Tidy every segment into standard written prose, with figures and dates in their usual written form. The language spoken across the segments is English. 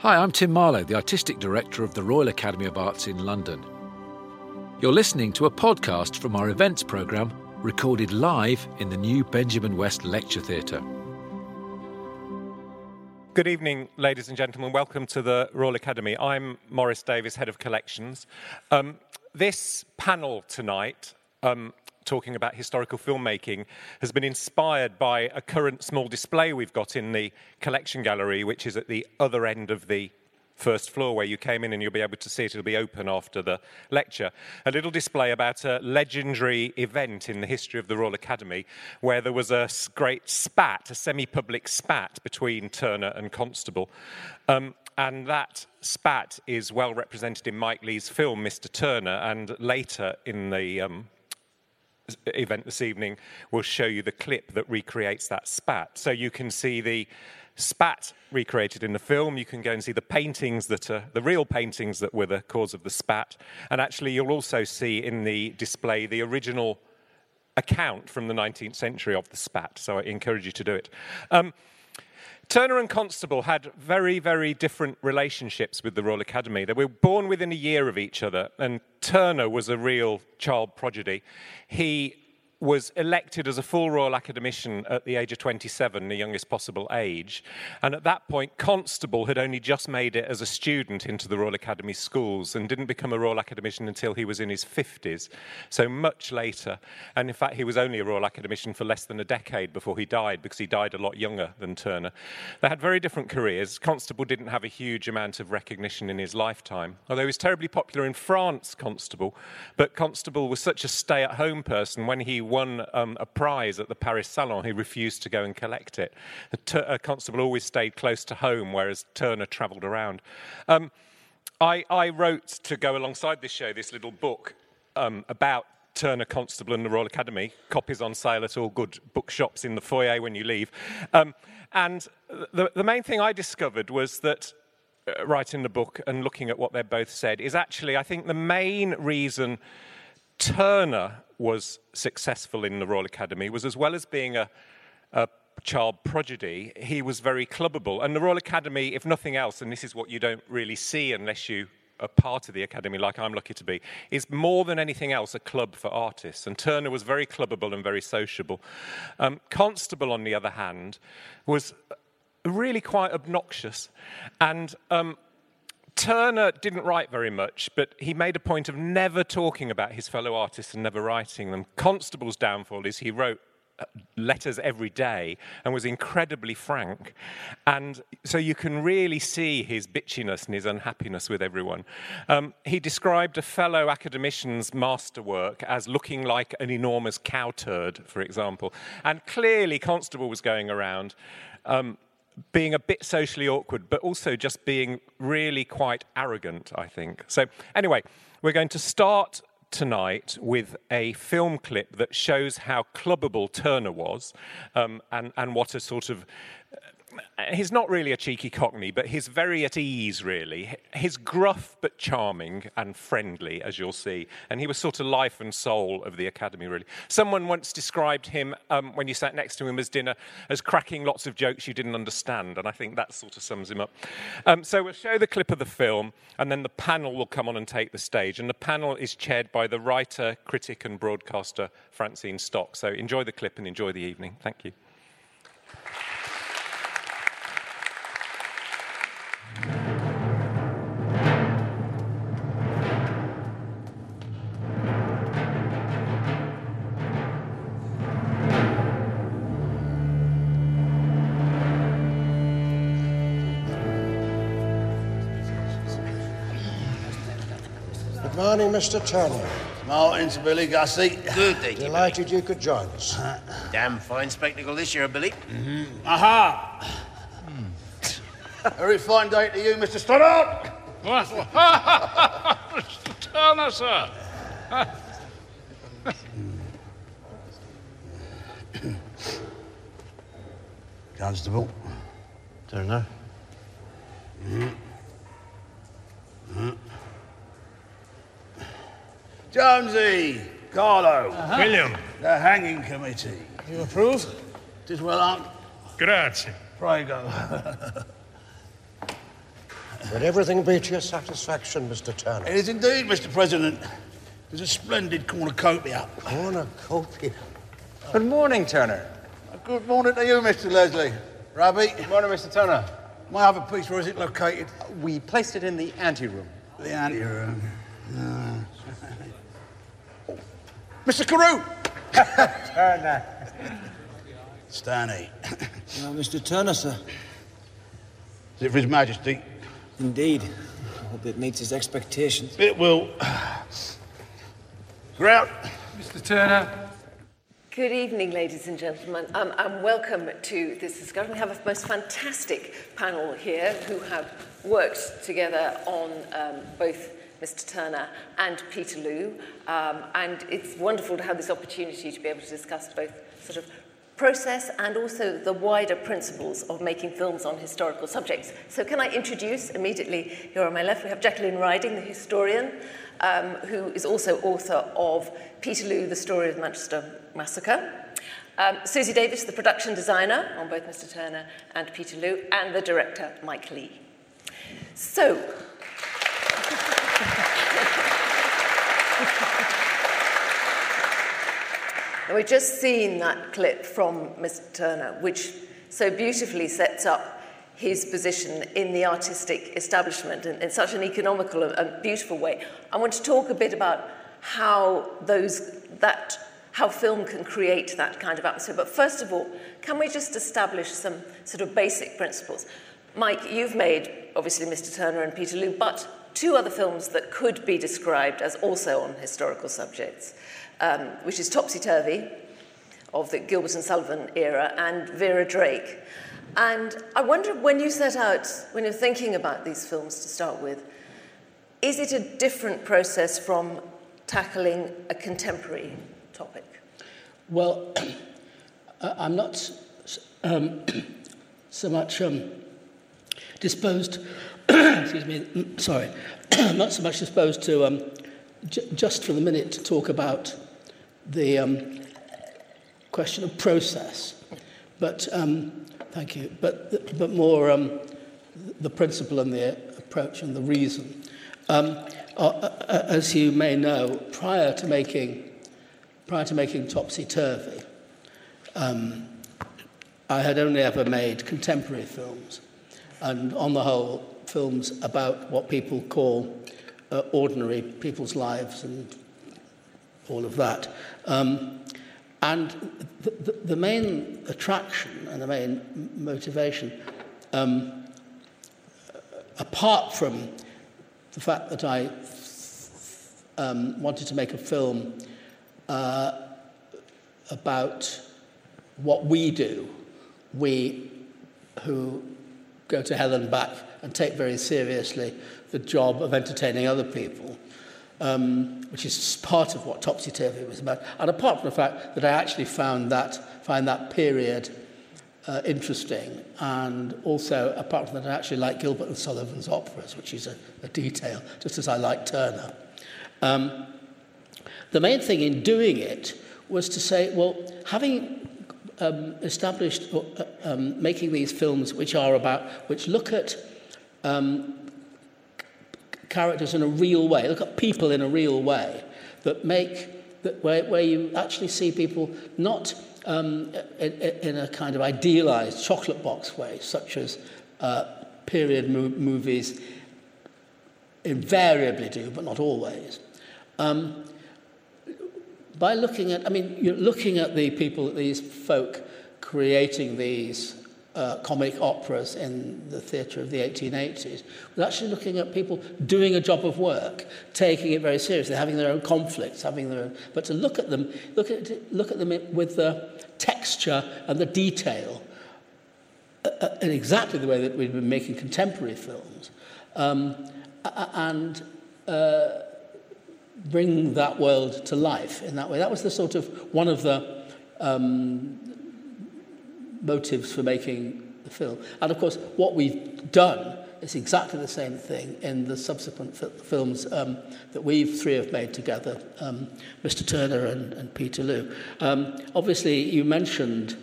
Hi, I'm Tim Marlowe, the Artistic Director of the Royal Academy of Arts in London. You're listening to a podcast from our events programme, recorded live in the new Benjamin West Lecture Theatre. Good evening, ladies and gentlemen. Welcome to the Royal Academy. I'm Maurice Davis, Head of Collections. This panel tonight, talking about historical filmmaking, has been inspired by a current small display we've got in the collection gallery, which is at the other end of the first floor where you came in, and you'll be able to see it. It'll be open after the lecture. A little display about a legendary event in the history of the Royal Academy where there was a great spat, a semi-public spat between Turner and Constable. And that spat is well represented in Mike Leigh's film, Mr. Turner, and later in the event this evening we'll show you the clip that recreates that spat. So you can see the spat recreated in the film. You can go and see the paintings that are the real paintings that were the cause of the spat, and actually you'll also see in the display the original account from the 19th century of the spat, so I encourage you to do it. Turner and Constable had very, very different relationships with the Royal Academy. They were born within a year of each other, and Turner was a real child prodigy. He was elected as a full Royal Academician at the age of 27, the youngest possible age. And at that point, Constable had only just made it as a student into the Royal Academy schools and didn't become a Royal Academician until he was in his 50s, so much later. And in fact, he was only a Royal Academician for less than a decade before he died, because he died a lot younger than Turner. They had very different careers. Constable didn't have a huge amount of recognition in his lifetime, although he was terribly popular in France, Constable. But Constable was such a stay-at-home person, when he won a prize at the Paris Salon, he refused to go and collect it. Constable always stayed close to home, whereas Turner travelled around. I wrote, to go alongside this show, this little book about Turner, Constable and the Royal Academy. Copies on sale at all good bookshops in the foyer when you leave. And the main thing I discovered was that, writing the book and looking at what they both said, is actually, I think, the main reason Turner was successful in the Royal Academy was, as well as being a child prodigy, he was very clubbable. And the Royal Academy, if nothing else, and this is what you don't really see unless you are part of the Academy, like I'm lucky to be, is more than anything else a club for artists. And Turner was very clubbable and very sociable. Constable, on the other hand, was really quite obnoxious. And Turner didn't write very much, but he made a point of never talking about his fellow artists and never writing them. Constable's downfall is he wrote letters every day and was incredibly frank. And so you can really see his bitchiness and his unhappiness with everyone. He described a fellow academician's masterwork as looking like an enormous cow turd, for example. And clearly Constable was going around being a bit socially awkward, but also just being really quite arrogant, I think. So anyway, we're going to start tonight with a film clip that shows how clubbable Turner was, and what a sort of... He's not really a cheeky cockney, but he's very at ease, really. He's gruff but charming and friendly, as you'll see. And he was sort of life and soul of the Academy, really. Someone once described him, when you sat next to him as dinner, as cracking lots of jokes you didn't understand. And I think that sort of sums him up. So we'll show the clip of the film, and then the panel will come on and take the stage. And the panel is chaired by the writer, critic and broadcaster Francine Stock. So enjoy the clip and enjoy the evening. Thank you. Good morning, Mr. Turner. Morning to Billy Gussie. Good day, delighted you could join us. Damn fine spectacle this year, Billy. Mm-hmm. Aha! Very fine day to you, Mr. Stoddard. What? Mr. Turner, sir. Constable. Turner. Mm-hmm. Mm-hmm. Jonesy, Carlo, William, the hanging committee. You approve? 'Tis well, Aunt. Grazie. Pray go. Will everything be to your satisfaction, Mr. Turner? It is indeed, Mr. President. It is a splendid cornucopia. Cornucopia? Good morning, Turner. Good morning to you, Mr. Leslie. Robbie. Good morning, Mr. Turner. My other piece, where is it located? We placed it in the anteroom. The anteroom. Oh. Mr. Carew! Turner. Stanley. Well, Mr. Turner, sir. Is it for His Majesty? Indeed. I hope it meets his expectations. It will. Grout. Mr. Turner. Good evening, ladies and gentlemen, and welcome to this discussion. We have a most fantastic panel here who have worked together on both Mr. Turner and Peterloo, and it's wonderful to have this opportunity to be able to discuss both sort of process and also the wider principles of making films on historical subjects. So can I introduce immediately, here on my left, we have Jacqueline Riding, the historian, who is also author of Peterloo, The Story of the Manchester Massacre. Susie Davis, the production designer on both Mr. Turner and Peterloo, and the director, Mike Leigh. So... And we've just seen that clip from Mr. Turner, which so beautifully sets up his position in the artistic establishment in such an economical and beautiful way. I want to talk a bit about how film can create that kind of atmosphere. But first of all, can we just establish some sort of basic principles? Mike, you've made, obviously, Mr. Turner and Peterloo, but two other films that could be described as also on historical subjects. Which is Topsy-Turvy of the Gilbert and Sullivan era, and Vera Drake. And I wonder, when you're thinking about these films to start with, is it a different process from tackling a contemporary topic? Well, I'm not so much disposed... excuse me, sorry. I'm not so much disposed to, just for the minute, to talk about the question of process, but thank you. But more the principle and the approach and the reason. As you may know, prior to making Topsy-Turvy, I had only ever made contemporary films, and on the whole, films about what people call ordinary people's lives and all of that. And the main attraction and the main motivation, apart from the fact that I wanted to make a film about what we do, we who go to hell and back and take very seriously the job of entertaining other people, which is part of what Topsy-Turvy was about. And apart from the fact that I actually find that period interesting, and also, apart from that, I actually like Gilbert and Sullivan's operas, which is a detail, just as I like Turner. The main thing in doing it was to say, well, having established making these films which look at characters in a real way, look at people in a real way, where you actually see people not in a kind of idealised chocolate box way, such as period movies invariably do, but not always. By looking at the people, these folk creating these comic operas in the theatre of the 1880s, was actually looking at people doing a job of work, taking it very seriously, having their own conflicts, but to look at them with the texture and the detail, in exactly the way that we've been making contemporary films, and bring that world to life in that way. That was the sort of one of the motives for making the film. And of course, what we've done is exactly the same thing in the subsequent films that we three have made together, Mr. Turner and Peterloo. Obviously, you mentioned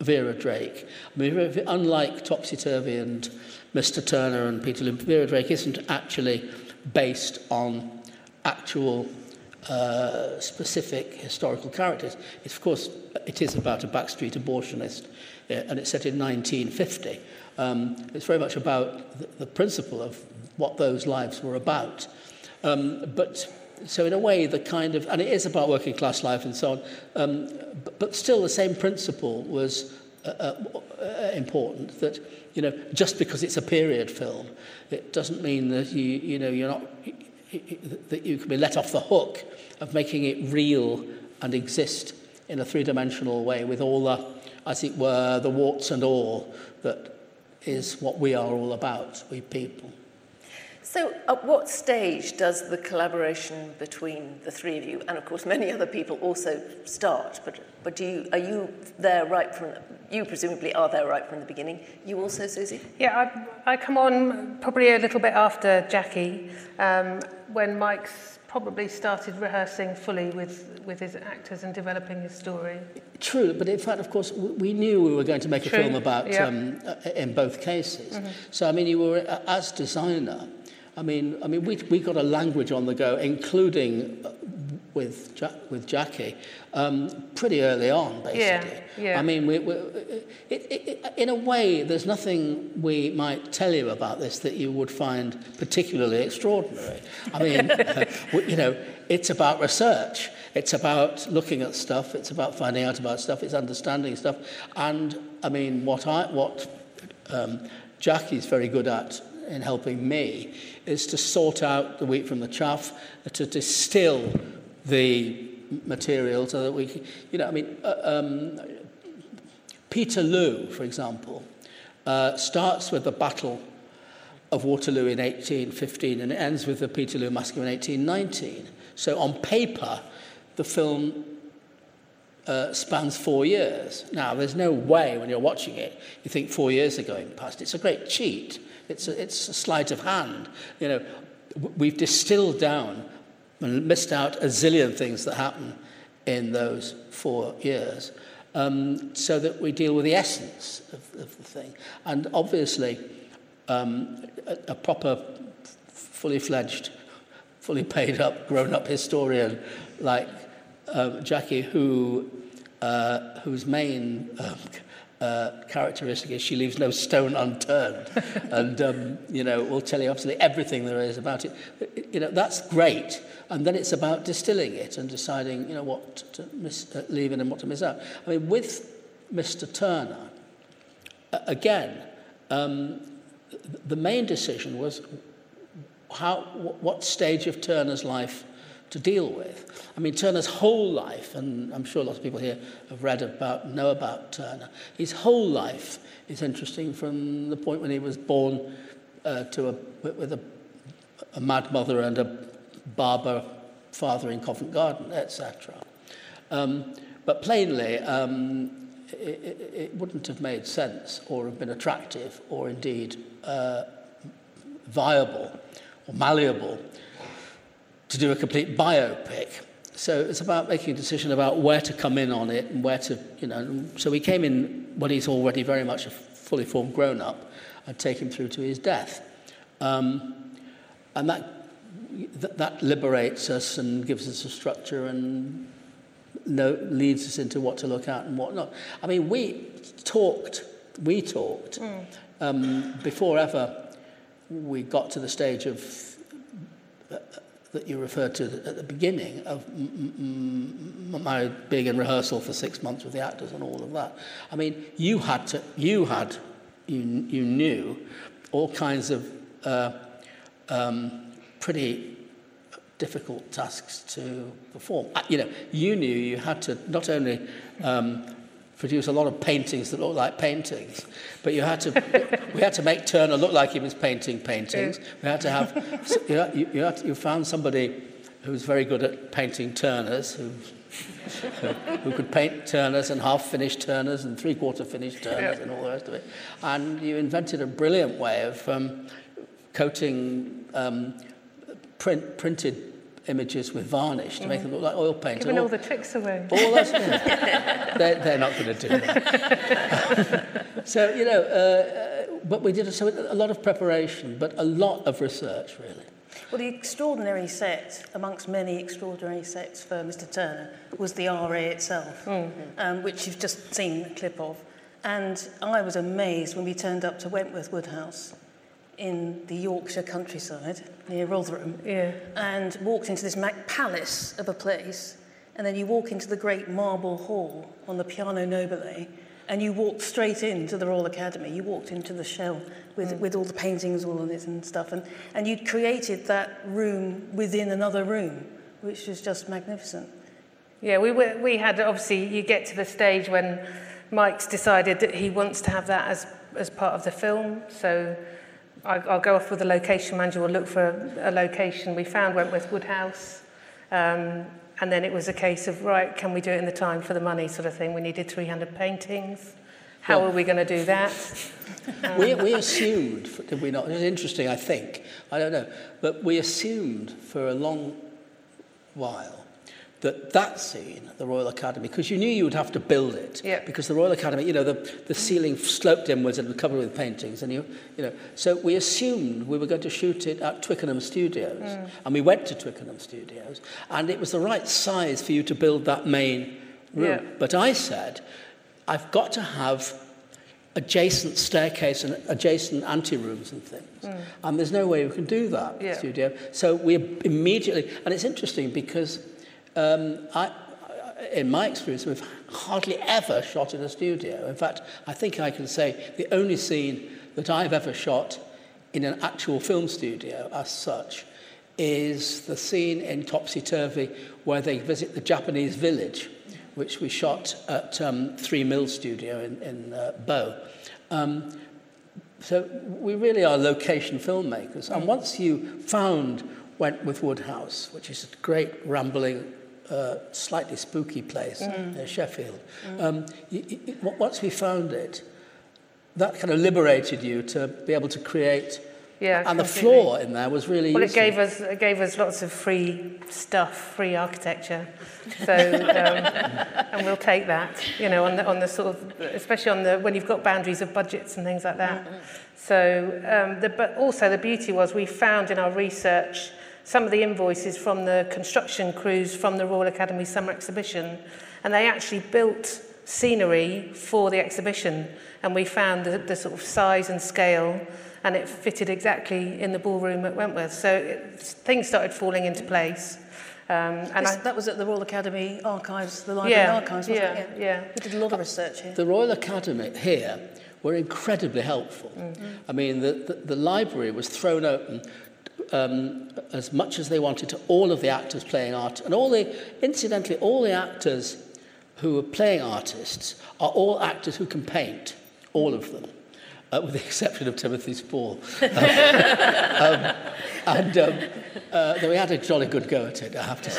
Vera Drake. I mean, unlike Topsy-Turvy and Mr. Turner and Peterloo, Vera Drake isn't actually based on actual specific historical characters. It's, of course, it is about a backstreet abortionist, and it's set in 1950. It's very much about the principle of what those lives were about. But so in a way, the kind of, and it is about working class life and so on, but still the same principle was important, that, you know, just because it's a period film, it doesn't mean that you can be let off the hook of making it real and exist in a three-dimensional way with all the, as it were, the warts and all that is what we are all about, we people. So at what stage does the collaboration between the three of you, and of course many other people, also start? But you presumably are there right from the beginning. You also, Susie? Yeah, I come on probably a little bit after Jackie, when Mike's probably started rehearsing fully with his actors and developing his story. True, but in fact, of course, we knew we were going to make a film about, yep, in both cases. Mm-hmm. So, I mean, you were, as designer, I mean, we got a language on the go, including with Jackie, pretty early on, basically. Yeah, yeah. I mean, we, in a way, there's nothing we might tell you about this that you would find particularly extraordinary. I mean, it's about research. It's about looking at stuff. It's about finding out about stuff. It's understanding stuff. And I mean, what Jackie's very good at in helping me is to sort out the wheat from the chaff, to distill the material so that we can, Peterloo, for example, starts with the Battle of Waterloo in 1815 and it ends with the Peterloo Massacre in 1819. So on paper, the film spans 4 years. Now, there's no way when you're watching it, you think 4 years are going past. It's a great cheat. It's a sleight of hand. You know, we've distilled down and missed out a zillion things that happen in those 4 years, so that we deal with the essence of the thing. And obviously, a proper, fully fledged, fully paid up, grown up historian like Jackie, whose main characteristic is she leaves no stone unturned, and will tell you absolutely everything there is about it. That's great, and then it's about distilling it and deciding what to leave in and what to miss out. I mean, with Mr. Turner, again, the main decision was what stage of Turner's life to deal with. I mean, Turner's whole life, and I'm sure lots of people here have read about, know about Turner, his whole life is interesting from the point when he was born with a mad mother and a barber father in Covent Garden, etc. But plainly, it wouldn't have made sense or have been attractive or indeed viable or malleable to do a complete biopic. So it's about making a decision about where to come in on it and where to, So we came in when he's already very much a fully formed grown-up and take him through to his death. And that liberates us and gives us a structure and leads us into what to look at and what not. I mean, we talked before ever we got to the stage of... that you referred to at the beginning of my being in rehearsal for 6 months with the actors and all of that. I mean, you knew all kinds of pretty difficult tasks to perform. You knew you had to not only produce a lot of paintings that look like paintings, but you had to. We had to make Turner look like he was painting paintings. We had to have. You found somebody who was very good at painting Turners, who could paint Turners and half-finished Turners and three-quarter-finished Turners and all the rest of it. And you invented a brilliant way of coating printed images with varnish to make them look like oil paint. Giving all the tricks away. All those things. They're not going to do that. So, you know, but we did a lot of preparation, but a lot of research, really. Well, the extraordinary set, amongst many extraordinary sets for Mr. Turner, was the RA itself, which you've just seen a clip of. And I was amazed when we turned up to Wentworth Woodhouse in the Yorkshire countryside, near Rotherham, and walked into this palace of a place, and then you walk into the great marble hall on the Piano Nobile, and you walk straight into the Royal Academy. You walked into the shell with all the paintings all on it and stuff, and you'd created that room within another room, which was just magnificent. Yeah, we had, obviously, you get to the stage when Mike's decided that he wants to have that as part of the film, so I'll go off with the location manager. We'll look for a location. We found Wentworth Woodhouse, and then it was a case of, right, can we do it in the time for the money sort of thing? We needed 300 paintings. How are we going to do that? We assumed, did we not? It was interesting, I think. I don't know. But we assumed for a long while that scene at the Royal Academy, because you knew you would have to build it, because the Royal Academy, you know, the ceiling sloped inwards and was covered with paintings, and you know, so we assumed we were going to shoot it at Twickenham Studios, and we went to Twickenham Studios, and it was the right size for you to build that main room. But I said, I've got to have adjacent staircase and adjacent anterooms and things, and there's no way we can do that at the studio. So we immediately, and it's interesting because in my experience, we've hardly ever shot in a studio. In fact, I think I can say the only scene that I've ever shot in an actual film studio as such is the scene in Topsy-Turvy where they visit the Japanese village, which we shot at Three Mills Studio in Bow. So we really are location filmmakers. And once you found Wentworth Woodhouse, which is a great rambling, slightly spooky place near Sheffield. Once we found it, that kind of liberated you to be able to create. Yeah, and completely. The floor in there was really useful. It gave us lots of free stuff, free architecture. So and we'll take that, you know, on the sort of, especially when you've got boundaries of budgets and things like that. So but also the beauty was we found in our research some of the invoices from the construction crews from the Royal Academy Summer Exhibition, and they actually built scenery for the exhibition, and we found the sort of size and scale, and it fitted exactly in the ballroom at Wentworth. So things started falling into place. That was at the Royal Academy Archives, the Library Archives, wasn't it? Yeah, we did a lot of research here. The Royal Academy here were incredibly helpful. I mean, the library was thrown open as much as they wanted to all of the actors playing art, and all the actors who are playing artists are all actors who can paint, all of them, with the exception of Timothy Spall. We had a jolly good go at it, I have to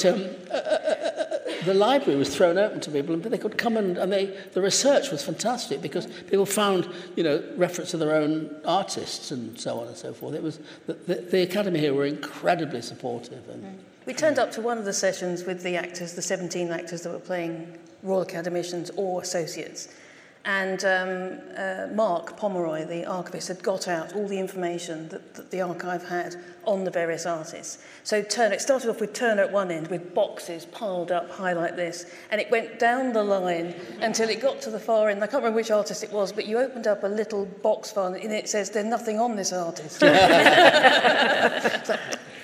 say. The library was thrown open to people, and they could come the research was fantastic because people found, you know, reference to their own artists and so on and so forth. It was the academy here were incredibly supportive. And we turned up to one of the sessions with the actors, the 17 actors that were playing Royal Academicians or associates, and Mark Pomeroy, the archivist, had got out all the information that the archive had on the various artists. So Turner, it started off with Turner at one end, with boxes piled up high like this, and it went down the line until it got to the far end. I can't remember which artist it was, but you opened up a little box file, and it says, there's nothing on this artist. So,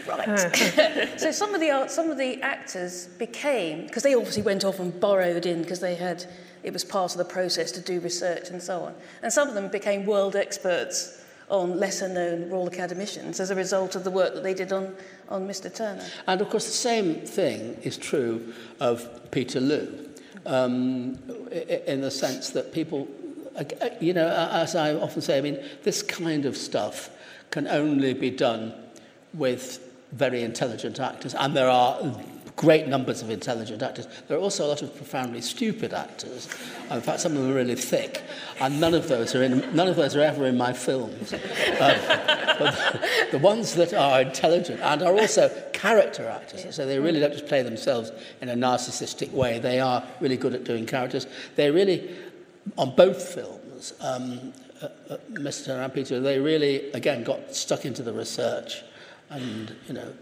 right. So some of the actors became, because they obviously went off and borrowed in, because they had... It was part of the process to do research and so on. And some of them became world experts on lesser-known Royal Academicians as a result of the work that they did on Mr. Turner. And, of course, the same thing is true of Peterloo, in the sense that people, you know, as I often say, I mean, this kind of stuff can only be done with very intelligent actors, and there are great numbers of intelligent actors. There are also a lot of profoundly stupid actors. In fact, some of them are really thick, and none of those are ever in my films. But the ones that are intelligent and are also character actors, so they really don't just play themselves in a narcissistic way. They are really good at doing characters. They really, on both films, Mr. Turner and Peter, they really, again, got stuck into the research and, you know,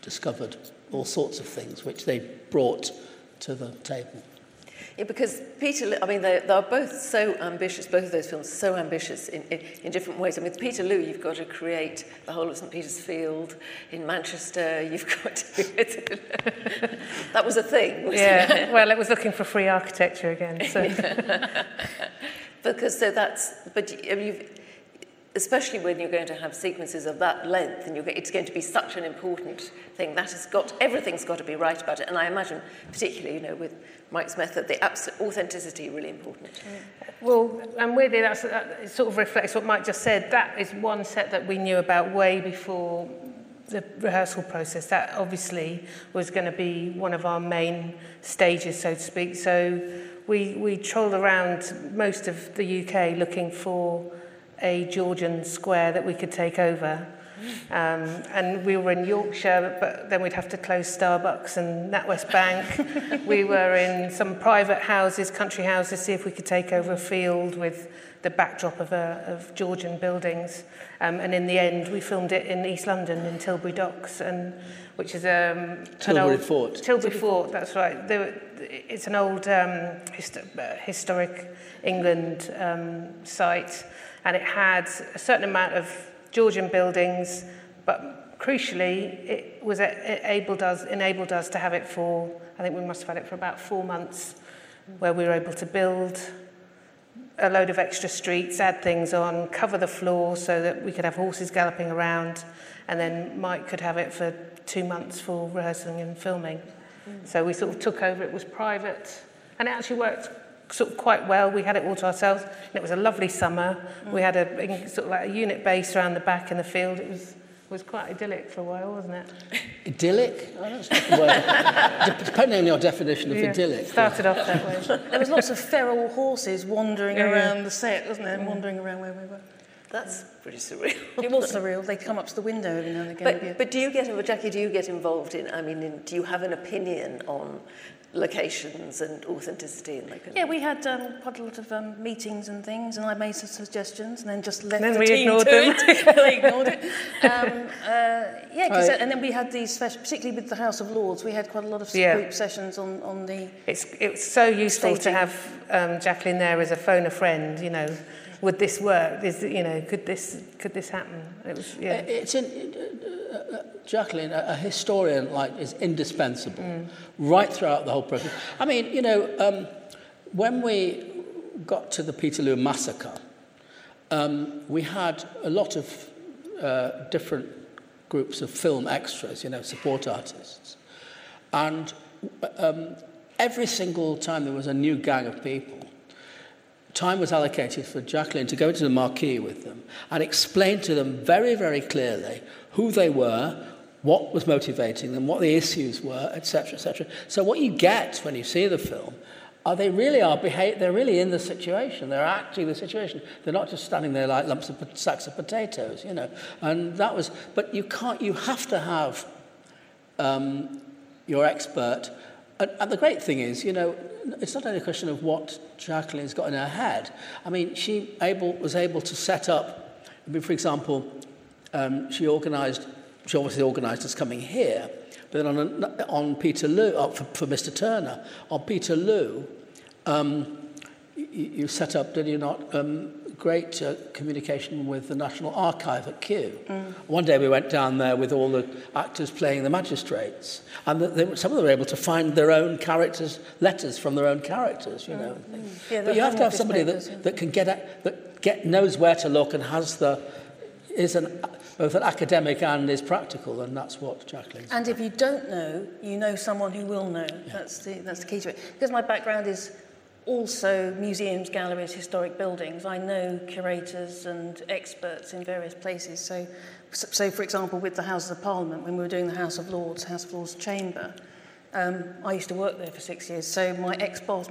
discovered all sorts of things which they brought to the table. Yeah, because Peterloo, I mean, they're both so ambitious, both of those films so ambitious in different ways. I mean, with Peterloo, you've got to create the whole of St. Peter's Field in Manchester. You've got to... That was a thing, wasn't it? Well, it was looking for free architecture again, so... Yeah. Because so that's... But I mean, you've... Especially when you're going to have sequences of that length, and it's going to be such an important thing. That has got, everything's got to be right about it. And I imagine, particularly, you know, with Mike's method, the absolute authenticity really important. Well, and weirdly, that sort of reflects what Mike just said. That is one set that we knew about way before the rehearsal process. That obviously was going to be one of our main stages, so to speak. So we trolled around most of the UK looking for a Georgian square that we could take over. And we were in Yorkshire, but then we'd have to close Starbucks and NatWest Bank. We were in some private houses, country houses, see if we could take over a field with the backdrop of Georgian buildings. And in the end, we filmed it in East London, in Tilbury Docks, and which is an old Tilbury Fort. Tilbury Fort, that's right. It's an old historic England site. And it had a certain amount of Georgian buildings, but crucially, it was enabled us to have it for, I think we must have had it for about 4 months, where we were able to build a load of extra streets, add things on, cover the floor so that we could have horses galloping around, and then Mike could have it for 2 months for rehearsing and filming. Mm. So we sort of took over, it was private, and it actually worked sort of quite well. We had it all to ourselves, and it was a lovely summer. We had a sort of like a unit base around the back in the field. It was quite idyllic for a while, wasn't it? Idyllic? Oh, that's not the word. Depending on your definition of idyllic. Started off that way. There was lots of feral horses wandering around the set, wasn't there? Mm. Wandering around where we were. That's pretty surreal. It was surreal. They come up to the window every now and again. But do you get, Jackie? Do you get involved in? I mean, do you have an opinion on locations and authenticity and that kind of thing? We had quite a lot of meetings and things, and I made some suggestions, and then just left the team to it. They ignored it. And then we had these, particularly with the House of Lords, we had quite a lot of group sessions on the. It's so useful to have Jacqueline there as a phone a friend. You know, would this work? Could this happen? It was. Yeah. Jacqueline, a historian is indispensable right throughout the whole process. I mean, you know, when we got to the Peterloo massacre, we had a lot of different groups of film extras, you know, support artists, and every single time there was a new gang of people, time was allocated for Jacqueline to go into the marquee with them and explain to them very, very clearly who they were, what was motivating them, what the issues were, etc., etc. So what you get when you see the film are they're really in the situation. They're acting the situation. They're not just standing there like sacks of potatoes, you know. And that was. But you have to have your expert. And the great thing is, you know, it's not only a question of what Jacqueline's got in her head. I mean, she was able to set up, I mean, for example, she obviously organised us coming here, but then on Peterloo, for Mr. Turner, on Peterloo, you set up, did you not, great communication with the National Archive at Kew. Mm. One day we went down there with all the actors playing the magistrates, and some of them were able to find their own characters' letters from their own characters, you know. Mm. Yeah, but you have to have somebody that can knows where to look and has both an academic and is practical, and that's what Jacqueline's. And if you don't know, you know someone who will know. Yeah. That's the key to it. Because my background is also museums, galleries, historic buildings. I know curators and experts in various places. So for example, with the Houses of Parliament, when we were doing the House of Lords chamber, I used to work there for 6 years, so my ex-boss,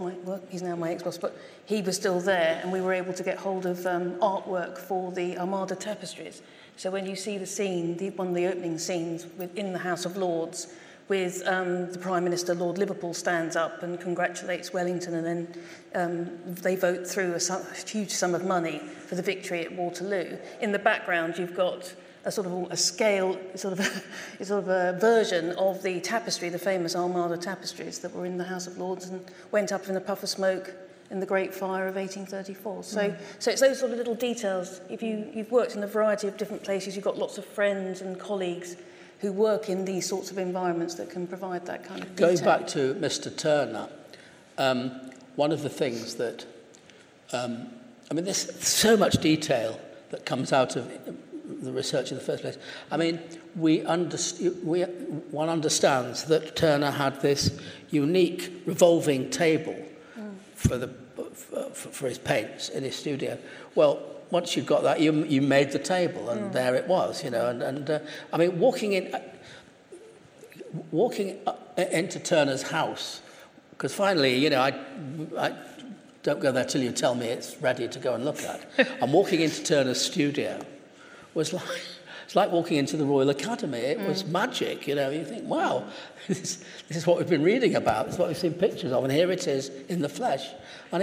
he's now my ex-boss, but he was still there, and we were able to get hold of artwork for the Armada tapestries. So when you see the scene, one of the opening scenes within the House of Lords, with the Prime Minister, Lord Liverpool, stands up and congratulates Wellington, and then they vote through a huge sum of money for the victory at Waterloo. In the background, you've got a sort of a scale, sort of a version of the tapestry, the famous Armada tapestries that were in the House of Lords and went up in a puff of smoke in the Great Fire of 1834. So, so it's those sort of little details. If you've worked in a variety of different places, you've got lots of friends and colleagues who work in these sorts of environments that can provide that kind of detail. Going back to Mr. Turner, one of the things that, I mean, there's so much detail that comes out of the research in the first place. I mean, one understands that Turner had this unique revolving table for his paints in his studio. Well, once you got that, you made the table, and there it was, you know. And I mean, walking into Turner's house, because finally, you know, I don't go there till you tell me it's ready to go and look at. And walking into Turner's studio was like, it's like walking into the Royal Academy. It was magic, you know. You think, wow, this is what we've been reading about. It's what we've seen pictures of, and here it is in the flesh. And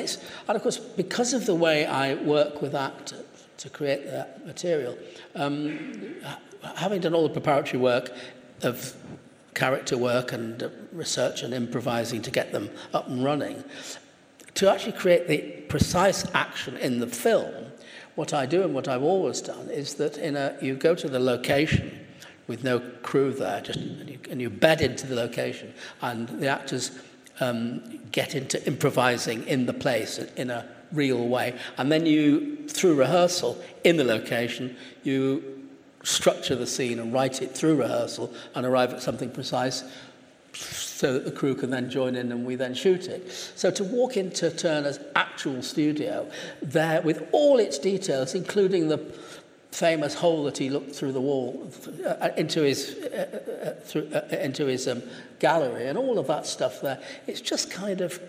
of course, because of the way I work with actors to create that material, having done all the preparatory work of character work and research and improvising to get them up and running, to actually create the precise action in the film, what I do and what I've always done is that you go to the location with no crew there, and you bed into the location, and the actors get into improvising in the place in a real way. And then you, through rehearsal in the location, you structure the scene and write it through rehearsal and arrive at something precise so that the crew can then join in and we then shoot it. So to walk into Turner's actual studio there with all its details, including the famous hole that he looked through the wall into his gallery and all of that stuff there, it's just kind of,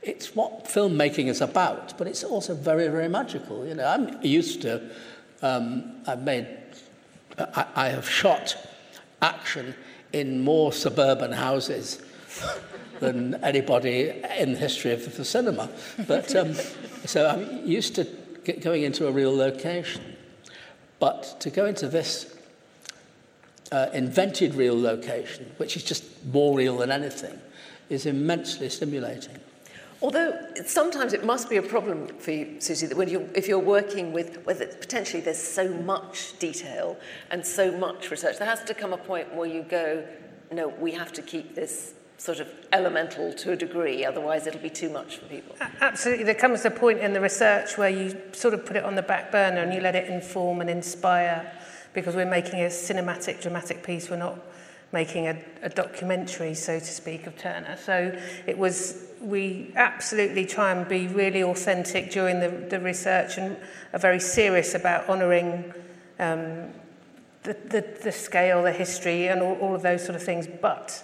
it's what filmmaking is about, but it's also very, very magical. You know, I'm used to, I have shot action in more suburban houses than anybody in the history of the cinema. But so I'm used to going into a real location. But to go into this invented real location, which is just more real than anything, is immensely stimulating. Although sometimes it must be a problem for you, Susie, that if you're working with, whether potentially there's so much detail and so much research, there has to come a point where you go, no, we have to keep this sort of elemental to a degree, otherwise it'll be too much for people. Absolutely. There comes a point in the research where you sort of put it on the back burner and you let it inform and inspire, because we're making a cinematic, dramatic piece. We're not making a documentary, so to speak, of Turner. So it was, we absolutely try and be really authentic during the research, and are very serious about honouring the scale, the history, and all of those sort of things. But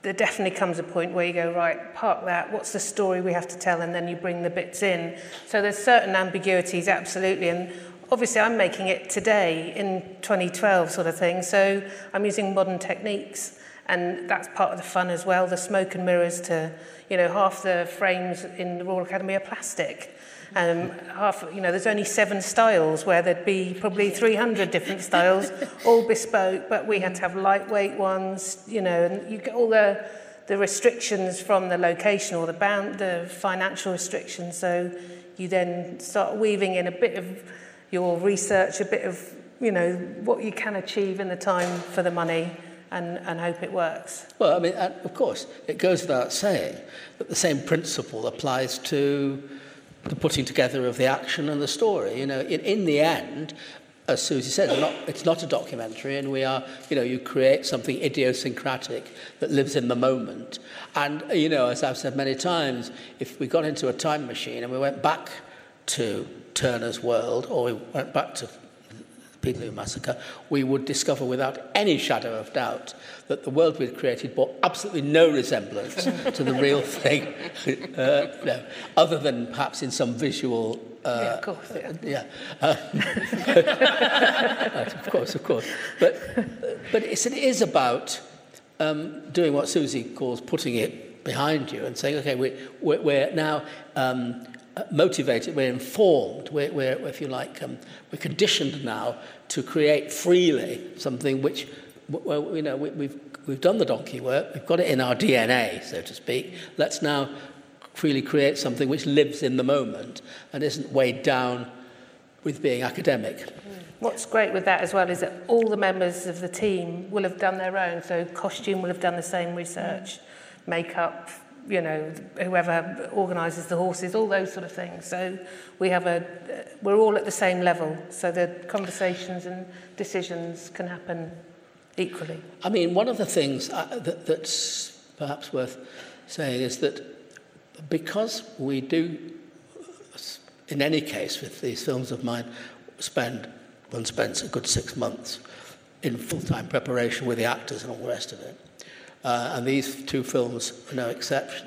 there definitely comes a point where you go, right, park that, what's the story we have to tell, and then you bring the bits in. So there's certain ambiguities, absolutely, and obviously, I'm making it today in 2012 sort of thing, so I'm using modern techniques, and that's part of the fun as well, the smoke and mirrors to, you know, half the frames in the Royal Academy are plastic. Half, you know, there's only 7 styles where there'd be probably 300 different styles, all bespoke, but we had to have lightweight ones, you know, and you get all the restrictions from the location or the financial restrictions, so you then start weaving in a bit of your research, a bit of, you know, what you can achieve in the time for the money, and hope it works. Well, I mean, of course, it goes without saying that the same principle applies to the putting together of the action and the story. You know, in the end, as Susie said, it's not a documentary, and we are, you know, you create something idiosyncratic that lives in the moment. And, you know, as I've said many times, if we got into a time machine and we went back to Turner's world, or we went back to Peterloo massacre, we would discover without any shadow of doubt that the world we'd created bore absolutely no resemblance to the real thing, no, other than perhaps in some visual... yeah, of course, yeah. Of course, of course. But it's, it is about doing what Susie calls putting it behind you and saying, OK, we're now... motivated, we're informed, we're if you like, we're conditioned now to create freely something which, well, you know, we've done the donkey work, we've got it in our DNA, so to speak. Let's now freely create something which lives in the moment and isn't weighed down with being academic. What's great with that as well is that all the members of the team will have done their own, so costume will have done the same research, makeup, you know, whoever organises the horses, all those sort of things. So we have we're all at the same level, so the conversations and decisions can happen equally. I mean, one of the things that's perhaps worth saying is that because we do, in any case with these films of mine, one spends a good 6 months in full-time preparation with the actors and all the rest of it. And these two films are no exception.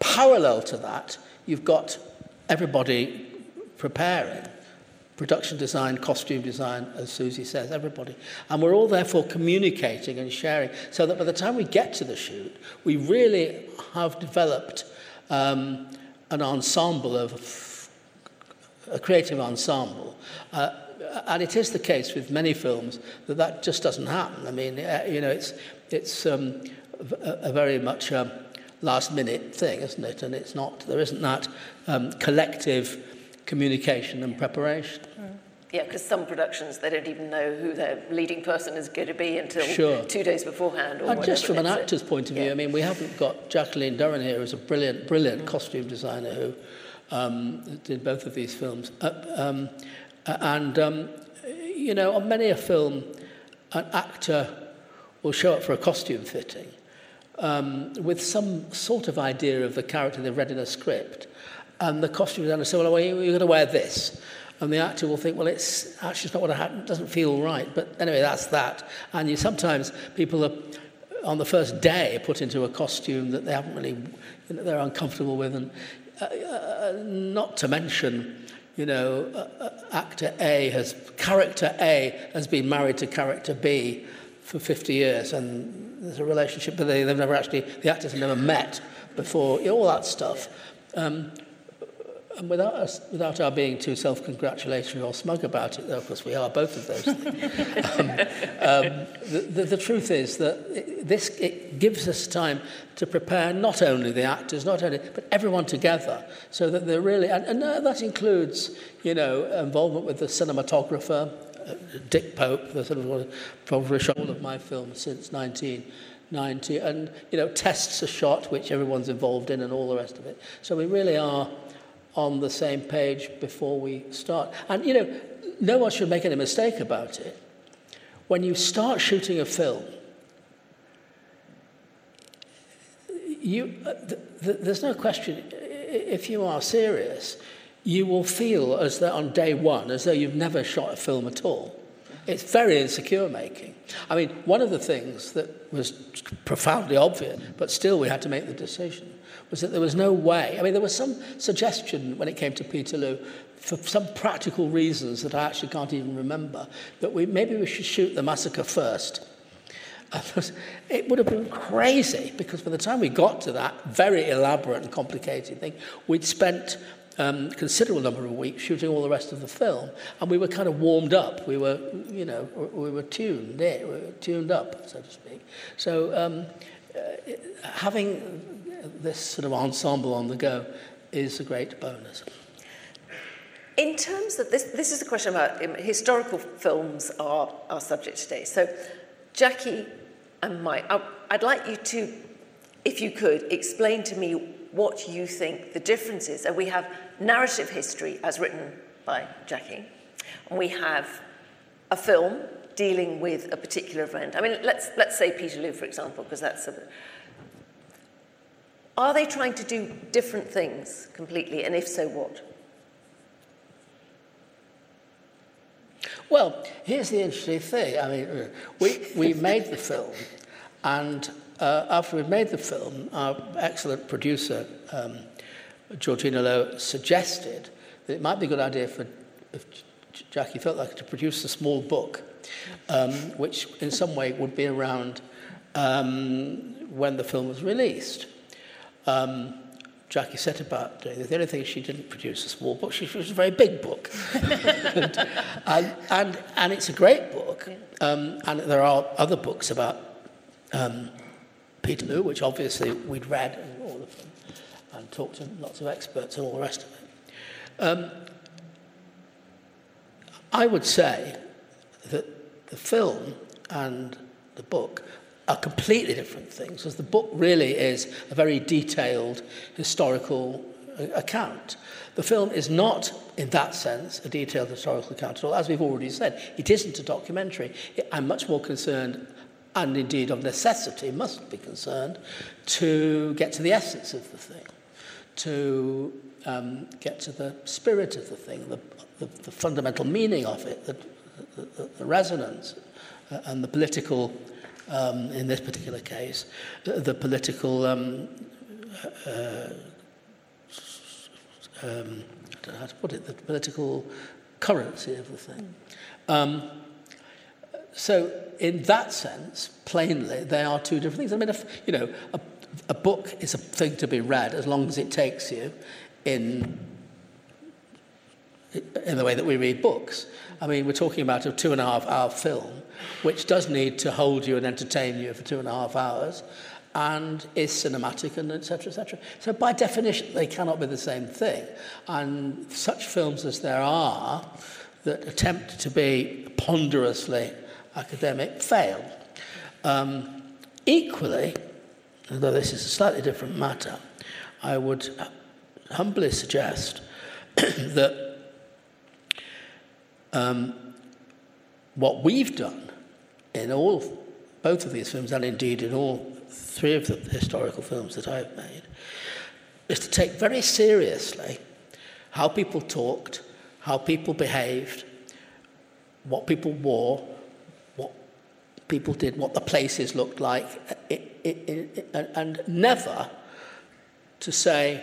Parallel to that, you've got everybody preparing. Production design, costume design, as Susie says, everybody. And we're all therefore communicating and sharing so that by the time we get to the shoot, we really have developed an ensemble of... a creative ensemble. And it is the case with many films that that just doesn't happen. I mean, you know, it's a very much last-minute thing, isn't it? And it's not, there isn't that collective communication and preparation. Mm. Yeah, because some productions, they don't even know who their leading person is going to be until 2 days beforehand. Or and just from an actor's point of view, yeah. I mean, we haven't got Jacqueline Durran here, who's a brilliant, brilliant costume designer who did both of these films. And you know, on many a film, an actor will show up for a costume fitting with some sort of idea of the character they've read in a script. And the costume designer will say, well, you're going to wear this. And the actor will think, well, it's actually it's not what I had, it doesn't feel right. But anyway, that's that. And you sometimes people are, on the first day, put into a costume that they haven't really, you know, they're uncomfortable with. And not to mention... You know, character A has been married to character B for 50 years, and there's a relationship, but they've never actually, the actors have never met before, you know, all that stuff. And without our being too self-congratulatory or smug about it, though, of course we are both of those things, the truth is that it gives us time to prepare not only the actors, but everyone together, so that they're really... And that includes, you know, involvement with the cinematographer, Dick Pope, the sort of probably shot all of my films since 1990, and, you know, tests a shot, which everyone's involved in and all the rest of it. So we really are... on the same page before we start. And, you know, no one should make any mistake about it. When you start shooting a film, there's no question, if you are serious, you will feel as though on day one, as though you've never shot a film at all. It's very insecure making. I mean, one of the things that was profoundly obvious, but still we had to make the decision, was that there was no way. I mean, there was some suggestion when it came to Peterloo, for some practical reasons that I actually can't even remember, that maybe we should shoot the massacre first. It would have been crazy, because by the time we got to that very elaborate and complicated thing, we'd spent a considerable number of weeks shooting all the rest of the film, and we were kind of warmed up. We were, you know, we were tuned up, so to speak. So having this sort of ensemble on the go is a great bonus. In terms of this is a question about historical films are our subject today. So, Jackie and Mike, I'd like you to, if you could, explain to me what you think the difference is. And we have narrative history as written by Jackie, and we have a film dealing with a particular event. I mean, let's say Peterloo, for example, because that's a... Are they trying to do different things completely, and if so, what? Well, here's the interesting thing. I mean, we made the film, and after we made the film, our excellent producer, Georgina Lowe, suggested that it might be a good idea for, if Jackie felt like, to produce a small book, which in some way would be around when the film was released. Jackie set about doing it. The only thing, she didn't produce a small book, she produced a very big book. and it's a great book. And there are other books about Peterloo, which obviously we'd read and all of them, and talked to lots of experts and all the rest of it. I would say that the film and the book are completely different things, because the book really is a very detailed historical account. The film is not, in that sense, a detailed historical account at all. As we've already said, it isn't a documentary. I'm much more concerned, and indeed of necessity must be concerned, to get to the essence of the thing, to get to the spirit of the thing, the fundamental meaning of it, the resonance, and the political... in this particular case, the political I don't know how to put it, the political currency of the thing. So in that sense, plainly, they are two different things. I mean, a book is a thing to be read as long as it takes you in the way that we read books. I mean, we're talking about a 2.5-hour film, which does need to hold you and entertain you for 2.5 hours, and is cinematic, and et cetera, et cetera. So by definition, they cannot be the same thing. And such films as there are that attempt to be ponderously academic fail. Equally, although this is a slightly different matter, I would humbly suggest that what we've done in both of these films, and indeed in all three of the historical films that I've made, is to take very seriously how people talked, how people behaved, what people wore, what people did, what the places looked like, and never to say,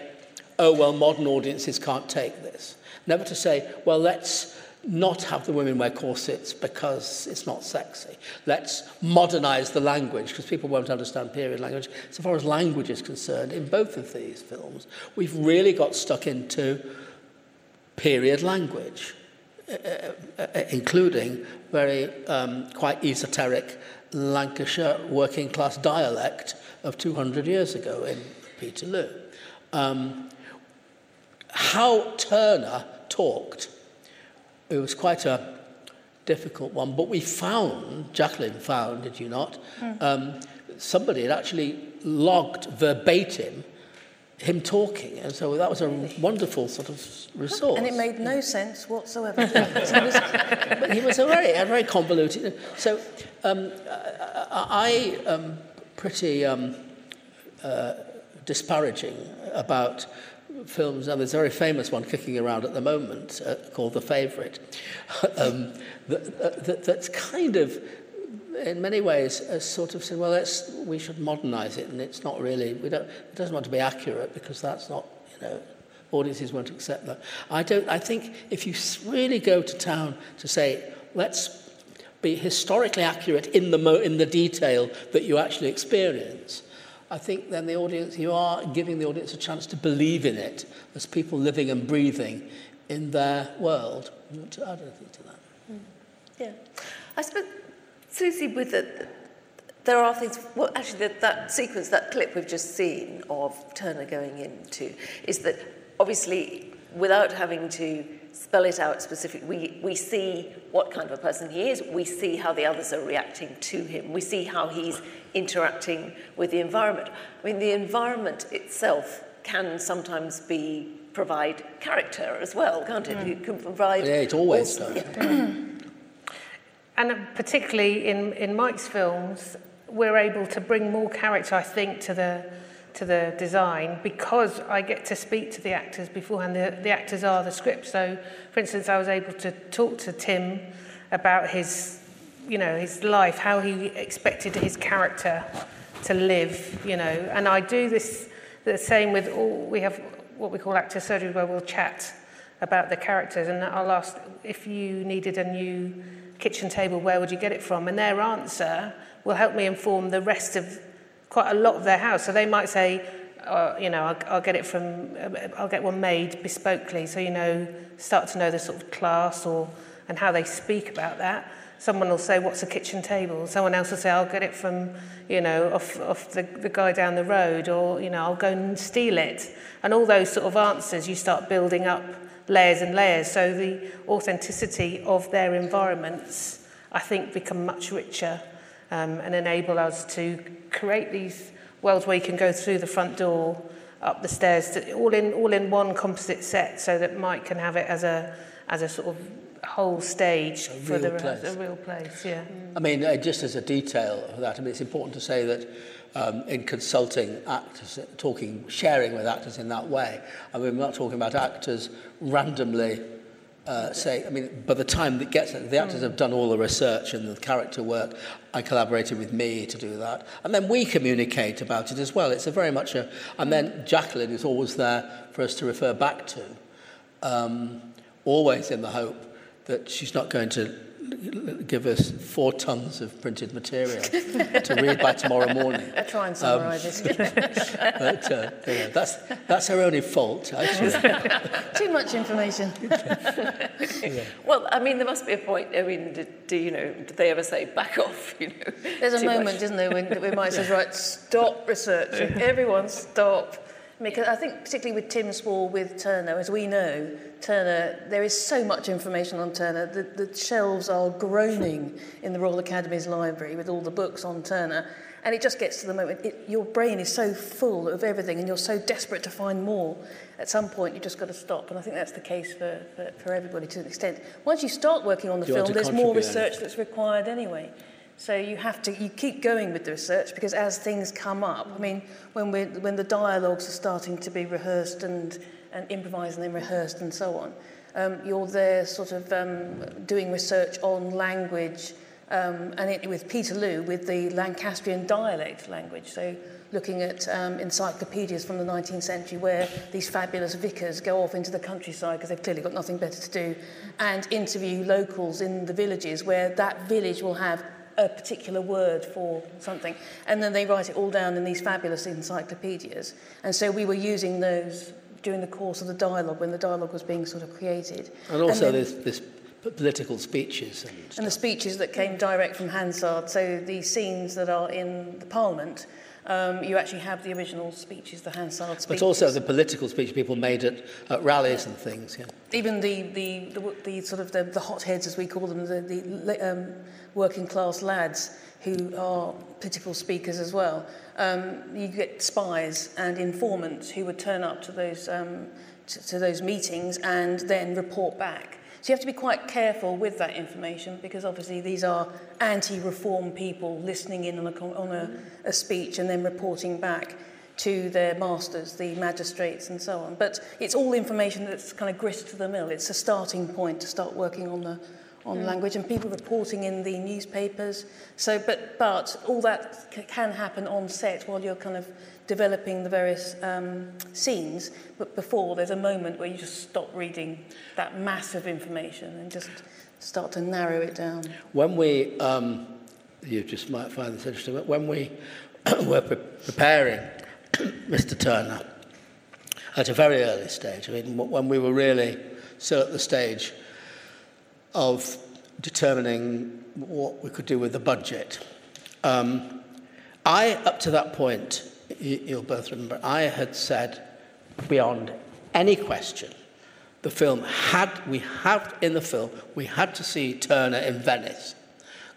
oh, well, modern audiences can't take this. Never to say, well, let's not have the women wear corsets because it's not sexy. Let's modernise the language, because people won't understand period language. So far as language is concerned, in both of these films, we've really got stuck into period language, including very quite esoteric Lancashire working-class dialect of 200 years ago in Peterloo. How Turner talked, it was quite a difficult one, but we found, Jacqueline found, did you not? Somebody had actually logged verbatim him talking, and so that was a wonderful sort of resource. And it made no sense whatsoever. But he was a very convoluted. So I am pretty disparaging about films. Now, there's a very famous one kicking around at the moment called The Favourite, that's kind of, in many ways, a sort of saying, well, we should modernise it, and it's not really, it doesn't want to be accurate, because that's not, audiences won't accept that. I think if you really go to town to say, let's be historically accurate in the detail that you actually experience, I think then the audience, you are giving the audience a chance to believe in it as people living and breathing in their world. You want to add anything to that? Yeah. I suppose, Susie, there are things... Well, actually, that sequence, that clip we've just seen of Turner going into, is that, obviously, without having to spell it out specifically, we see what kind of a person he is, we see how the others are reacting to him, we see how he's interacting with the environment. I mean, the environment itself can sometimes provide character as well, can't it? It can provide... Yeah, it always does. Yeah. And particularly in Mike's films, we're able to bring more character, I think, to the design, because I get to speak to the actors beforehand. The actors are the script. So, for instance, I was able to talk to Tim about his, you know, his life, how he expected his character to live, you know. And I do this the same with all, we have what we call actor surgery where we'll chat about the characters, and I'll ask, if you needed a new kitchen table, where would you get it from? And their answer will help me inform the rest of quite a lot of their house. So they might say, you know, I'll get it from, I'll get one made bespokely. So, you know, start to know the sort of class or and how they speak about that. Someone will say, what's a kitchen table? Someone else will say, I'll get it from, you know, off the guy down the road, or, you know, I'll go and steal it. And all those sort of answers, you start building up layers and layers. So the authenticity of their environments, I think, become much richer and enable us to create these worlds where you can go through the front door, up the stairs, to, all in one composite set, so that Mike can have it as a sort of whole stage for the place. A real place, yeah. I mean, just as a detail of that, I mean, it's important to say that in consulting actors, sharing with actors in that way, I mean, we're not talking about actors randomly say, I mean, by the time it gets, the actors have done all the research and the character work, and collaborated with me to do that. And then we communicate about it as well. It's a very much a, and then Jacqueline is always there for us to refer back to, always in the hope that she's not going to give us 4 tons of printed material to read by tomorrow morning. I'll try and summarise it. But, yeah, that's her only fault, actually. Too much information. Yeah. Well, I mean, there must be a point, I mean, do they ever say, back off, you know? There's a moment, isn't there, when we might say, right, stop researching, everyone stop. Because I think particularly with Tim Spall, with Turner, as we know, Turner, there is so much information on Turner. The shelves are groaning in the Royal Academy's library with all the books on Turner. And it just gets to the moment, your brain is so full of everything and you're so desperate to find more. At some point, you've just got to stop. And I think that's the case for everybody to an extent. Once you start working on the film, there's more research that's required anyway. So you keep going with the research, because as things come up, I mean, when the dialogues are starting to be rehearsed and improvised and then rehearsed and so on, you're there sort of doing research on language, with Peterloo, with the Lancastrian dialect language. So looking at encyclopedias from the 19th century where these fabulous vicars go off into the countryside because they've clearly got nothing better to do, and interview locals in the villages where that village will have a particular word for something, and then they write it all down in these fabulous encyclopedias. And so we were using those during the course of the dialogue, when the dialogue was being sort of created. And also there's political speeches. And the speeches that came direct from Hansard, so the scenes that are in the Parliament, you actually have the original speeches, the Hansard speeches. But also the political speeches people made at rallies and things, yeah. Even the sort of the hotheads, as we call them, the working-class lads who are political speakers as well. You get spies and informants who would turn up to those those meetings and then report back. So you have to be quite careful with that information, because obviously these are anti-reform people listening in on a speech and then reporting back to their masters, the magistrates and so on. But it's all information that's kind of grist to the mill. It's a starting point to start working on language, and people reporting in the newspapers. So, but all that can happen on set while you're kind of developing the various scenes. But before, there's a moment where you just stop reading that mass of information and just start to narrow it down. When we, you just might find this interesting, but when we were preparing Mr. Turner at a very early stage, I mean, when we were really still at the stage of determining what we could do with the budget. I, up to that point, you'll both remember, I had said, beyond any question, we had to see Turner in Venice,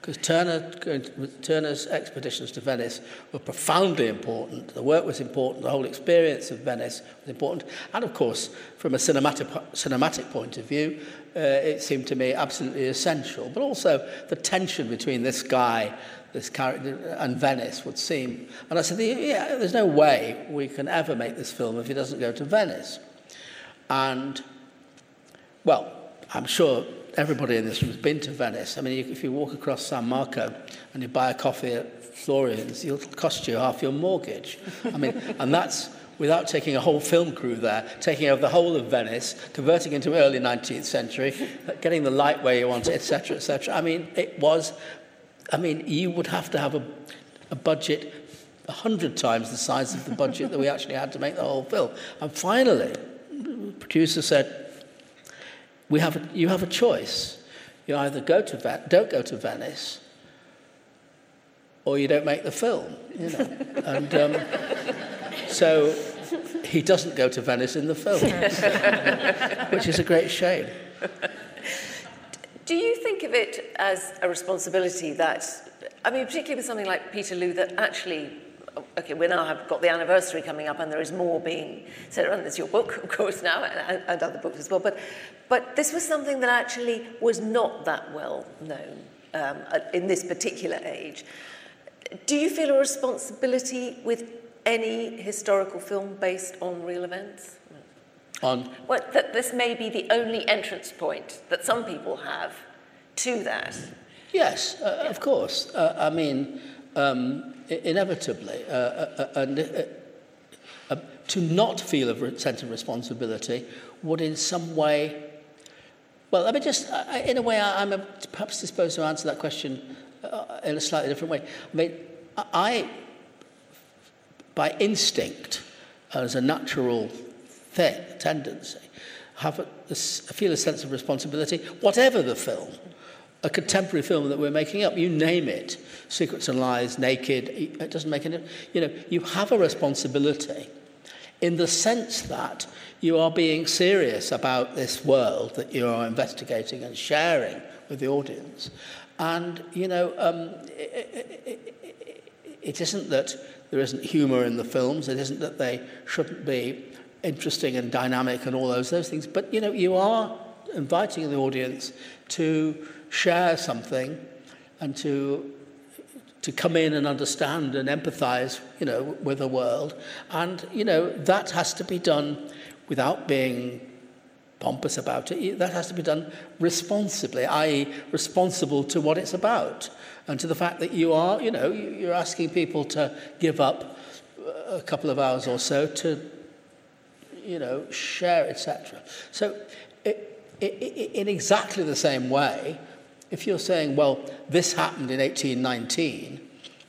because Turner's expeditions to Venice were profoundly important. The work was important, the whole experience of Venice was important, and of course, from a cinematic point of view, it seemed to me absolutely essential. But also, the tension between this guy, this character, and Venice would seem. And I said, yeah, there's no way we can ever make this film if he doesn't go to Venice. And, well, I'm sure everybody in this room has been to Venice. I mean, if you walk across San Marco and you buy a coffee at Florian's, it'll cost you half your mortgage. I mean, and that's without taking a whole film crew there, taking over the whole of Venice, converting into early 19th century, getting the light where you want it, etc., etc. I mean, it was... I mean, you would have to have a budget 100 times the size of the budget that we actually had to make the whole film. And finally, the producer said, you have a choice. You either don't go to Venice, or you don't make the film, you know. And so he doesn't go to Venice in the film, which is a great shame. Do you think of it as a responsibility that, I mean, particularly with something like Peterloo, that actually, okay, we now have got the anniversary coming up and there is more being said around this, your book, of course, now, and other books as well, but this was something that actually was not that well known in this particular age. Do you feel a responsibility with any historical film based on real events? Well, that this may be the only entrance point that some people have to that. Yes, yeah. Of course. I mean, inevitably. And to not feel a sense of responsibility would in some way... Well, let me just... in a way, I'm perhaps disposed to answer that question in a slightly different way. I mean, I, by instinct, as a natural... tendency, have feel a sense of responsibility, whatever the film, a contemporary film that we're making up, you name it, Secrets and Lies, Naked, it doesn't make any difference. You know, you have a responsibility in the sense that you are being serious about this world that you are investigating and sharing with the audience. And, you know, it isn't that there isn't humour in the films, it isn't that they shouldn't be interesting and dynamic and all those things, but you know, you are inviting the audience to share something and to come in and understand and empathise, you know, with the world, and you know that has to be done without being pompous about it. That has to be done responsibly, i.e., responsible to what it's about and to the fact that you are, you know, you're asking people to give up a couple of hours or so to, you know, share, etc. So in exactly the same way, if you're saying, well, this happened in 1819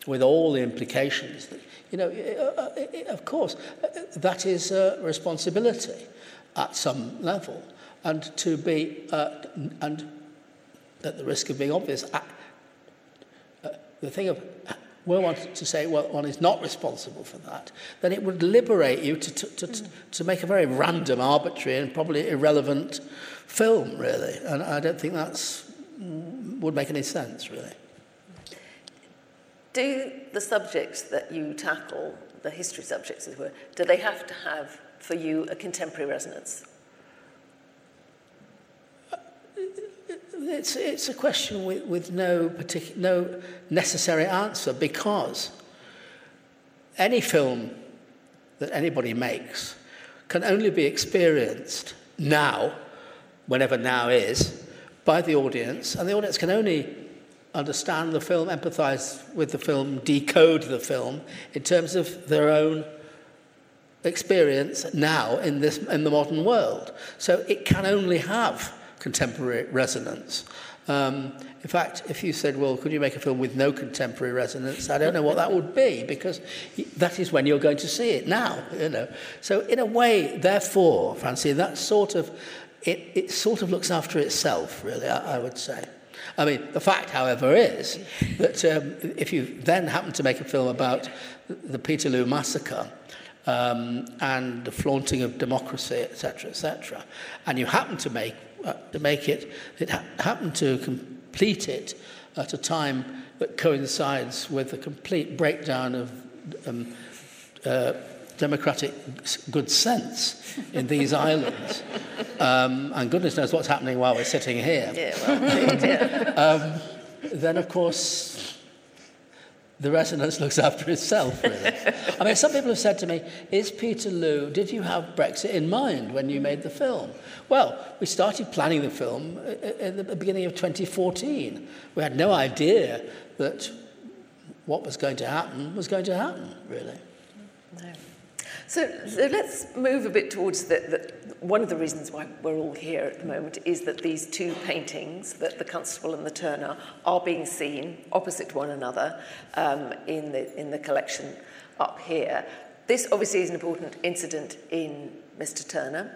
with all the implications, you know, of course, that is a responsibility at some level. And to be, and at the risk of being obvious, the thing of... we want to say, well, one is not responsible for that, then it would liberate you to make a very random, arbitrary and probably irrelevant film, really. And I don't think that would make any sense, really. Do the subjects that you tackle, the history subjects, as it were, do they have to have, for you, a contemporary resonance? It's a question with no necessary answer, because any film that anybody makes can only be experienced now, whenever now is, by the audience, and the audience can only understand the film, empathise with the film, decode the film in terms of their own experience now in the modern world. So it can only have contemporary resonance. In fact, if you said, well, could you make a film with no contemporary resonance? I don't know what that would be, because that is when you're going to see it now, you know. So in a way, therefore, Francine, that sort of, it sort of looks after itself, really, I would say. I mean, the fact, however, is that if you then happen to make a film about the Peterloo massacre, and the flaunting of democracy, etc., etc., and you happen to complete it at a time that coincides with a complete breakdown of democratic good sense in these islands, and goodness knows what's happening while we're sitting here. Yeah, well, then, of course, The resonance looks after itself, really. I mean, some people have said to me, is Peterloo, did you have Brexit in mind when you made the film? Well, we started planning the film at the beginning of 2014. We had no idea that what was going to happen, really. No. So let's move a bit towards one of the reasons why we're all here at the moment is that these two paintings, that the Constable and the Turner, are being seen opposite one another in the collection up here. This obviously is an important incident in Mr. Turner.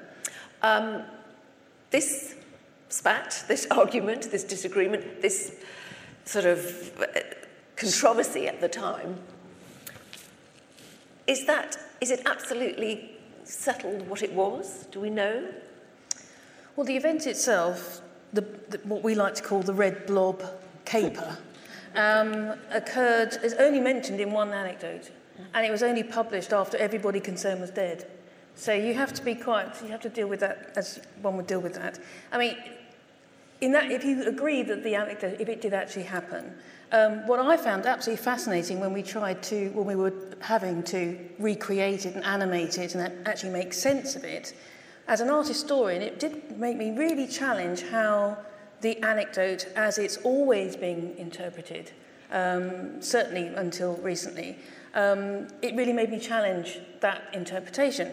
This spat, this argument, this disagreement, this sort of controversy at the time, is it absolutely settled what it was? Do we know? Well, the event itself, what we like to call the red blob caper, occurred, is only mentioned in one anecdote, and it was only published after everybody concerned was dead. So you have to be you have to deal with that as one would deal with that. I mean, in that, if you agree that the anecdote, if it did actually happen, what I found absolutely fascinating when we were having to recreate it and animate it and actually make sense of it, as an art historian, it did make me really challenge how the anecdote, as it's always been interpreted, certainly until recently, it really made me challenge that interpretation.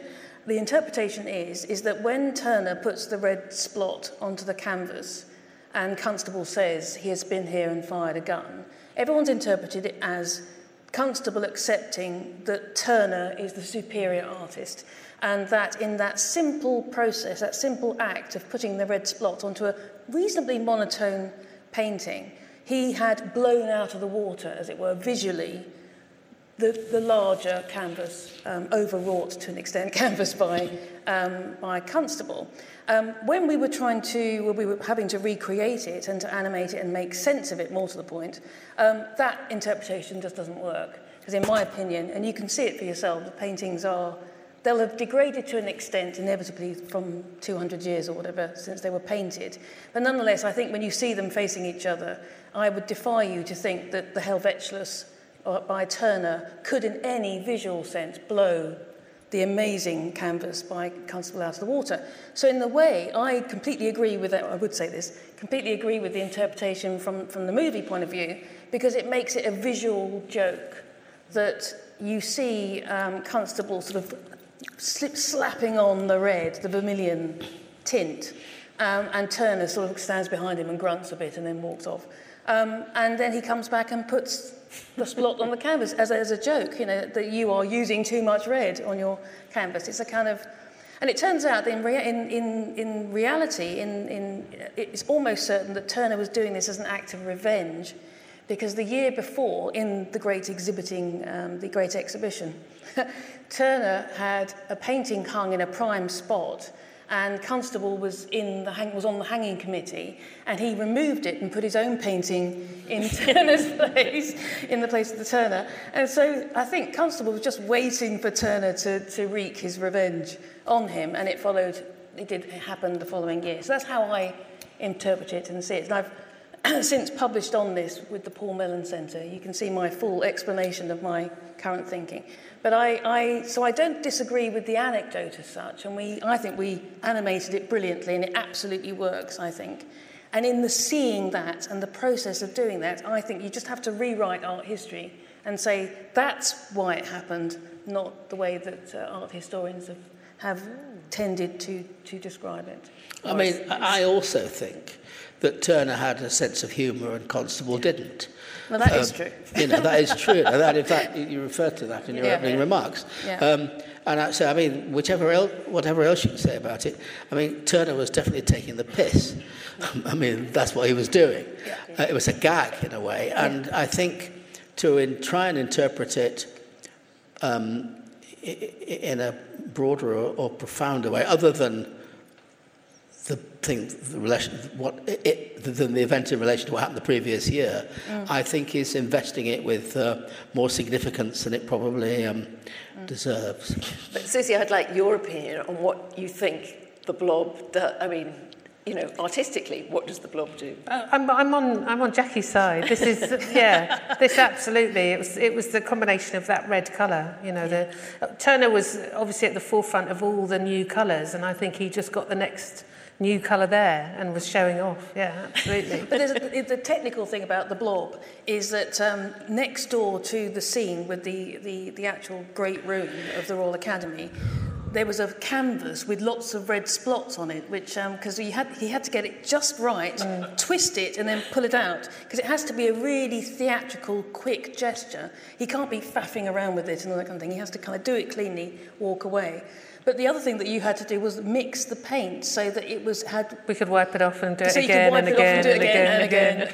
The interpretation is that when Turner puts the red splot onto the canvas, and Constable says he has been here and fired a gun, everyone's interpreted it as Constable accepting that Turner is the superior artist, and that in that simple process, that simple act of putting the red splot onto a reasonably monotone painting, he had blown out of the water, as it were, visually, the larger canvas, overwrought to an extent, canvas by Constable. When we were we were having to recreate it and to animate it and make sense of it, more to the point, that interpretation just doesn't work. Because in my opinion, and you can see it for yourself, the paintings they'll have degraded to an extent, inevitably, from 200 years or whatever, since they were painted. But nonetheless, I think when you see them facing each other, I would defy you to think that the Helvetulus by Turner could in any visual sense blow the amazing canvas by Constable out of the water. So in the way, I completely agree with that, I would say this, completely agree with the interpretation from the movie point of view, because it makes it a visual joke that you see Constable sort of slapping on the red, the vermilion tint, and Turner sort of stands behind him and grunts a bit and then walks off. And then he comes back and puts the splot on the canvas as a joke, you know, that you are using too much red on your canvas. It's a kind of... And it turns out that in reality, it's almost certain that Turner was doing this as an act of revenge, because the year before, in the Great Exhibition, Turner had a painting hung in a prime spot, and Constable was on the hanging committee, and he removed it and put his own painting in Turner's place, in the place of the Turner. And so I think Constable was just waiting for Turner to wreak his revenge on him, and it happened the following year. So that's how I interpret it and see it. And I've since published on this with the Paul Mellon Centre. You can see my full explanation of my current thinking. But so I don't disagree with the anecdote as such, and I think we animated it brilliantly, and it absolutely works, I think. And in the seeing that and the process of doing that, I think you just have to rewrite art history and say that's why it happened, not the way that art historians have tended to describe it. I mean, I also think that Turner had a sense of humour and Constable didn't. Well, that is true. You know, that is true. That, in fact, you referred to that in your opening remarks. Yeah. Whatever else you can say about it, I mean, Turner was definitely taking the piss. I mean, that's what he was doing. Yeah. It was a gag, in a way. And I think to try and interpret it in a broader or profounder way, other than the event in relation to what happened the previous year, I think is investing it with more significance than it probably deserves. But Susie, I'd like your opinion on what you think the blob does. I mean, you know, artistically, what does the blob do? I'm on Jackie's side. This is, yeah, this absolutely. It was the combination of that red colour. You know, yeah. Turner was obviously at the forefront of all the new colours, and I think he just got the next new colour there and was showing off. Yeah, absolutely. But the technical thing about the blob is that next door to the scene with the actual great room of the Royal Academy, there was a canvas with lots of red splots on it, which because he had to get it just right, twist it, and then pull it out, because it has to be a really theatrical, quick gesture. He can't be faffing around with it and all that kind of thing. He has to kind of do it cleanly, walk away. But the other thing that you had to do was mix the paint so that it was had. We could wipe it off and do it again and again and again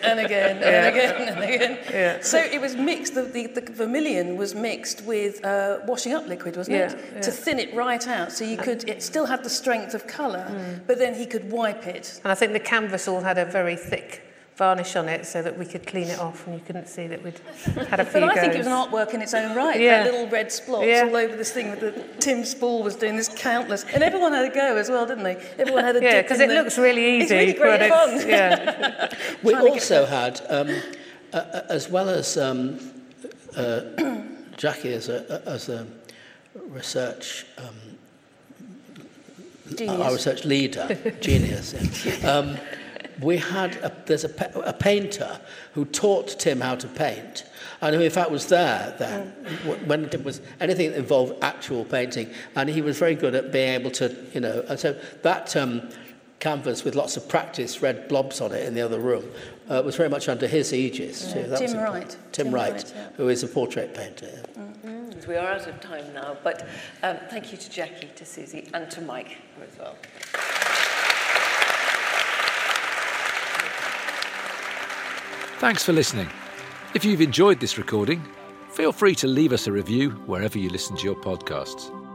and again and again and again. Yeah. So it was mixed. The vermilion was mixed with washing up liquid, wasn't it? Yeah. To thin it right out, so you could. It still had the strength of colour, but then he could wipe it. And I think the canvas all had a very thick varnish on it so that we could clean it off, and you couldn't see that we'd had a few But I think it was an artwork in its own right, that little red splots all over this thing. With the Tim Spall was doing this countless... And everyone had a go as well, didn't they? Everyone had a dip. Yeah, because it looks really easy. It's really great fun. Yeah. We also had, as well as Jackie as a research... our research leader. Genius, yeah. We had there's a painter who taught Tim how to paint, and who in fact was there when it was anything that involved actual painting, and he was very good at being able to, you know, and so that canvas with lots of practice red blobs on it in the other room was very much under his aegis too. That Tim Wright. Tim Wright, yeah. Who is a portrait painter. Yeah. Mm-hmm. We are out of time now, but thank you to Jackie, to Susie, and to Mike as well. Thanks for listening. If you've enjoyed this recording, feel free to leave us a review wherever you listen to your podcasts.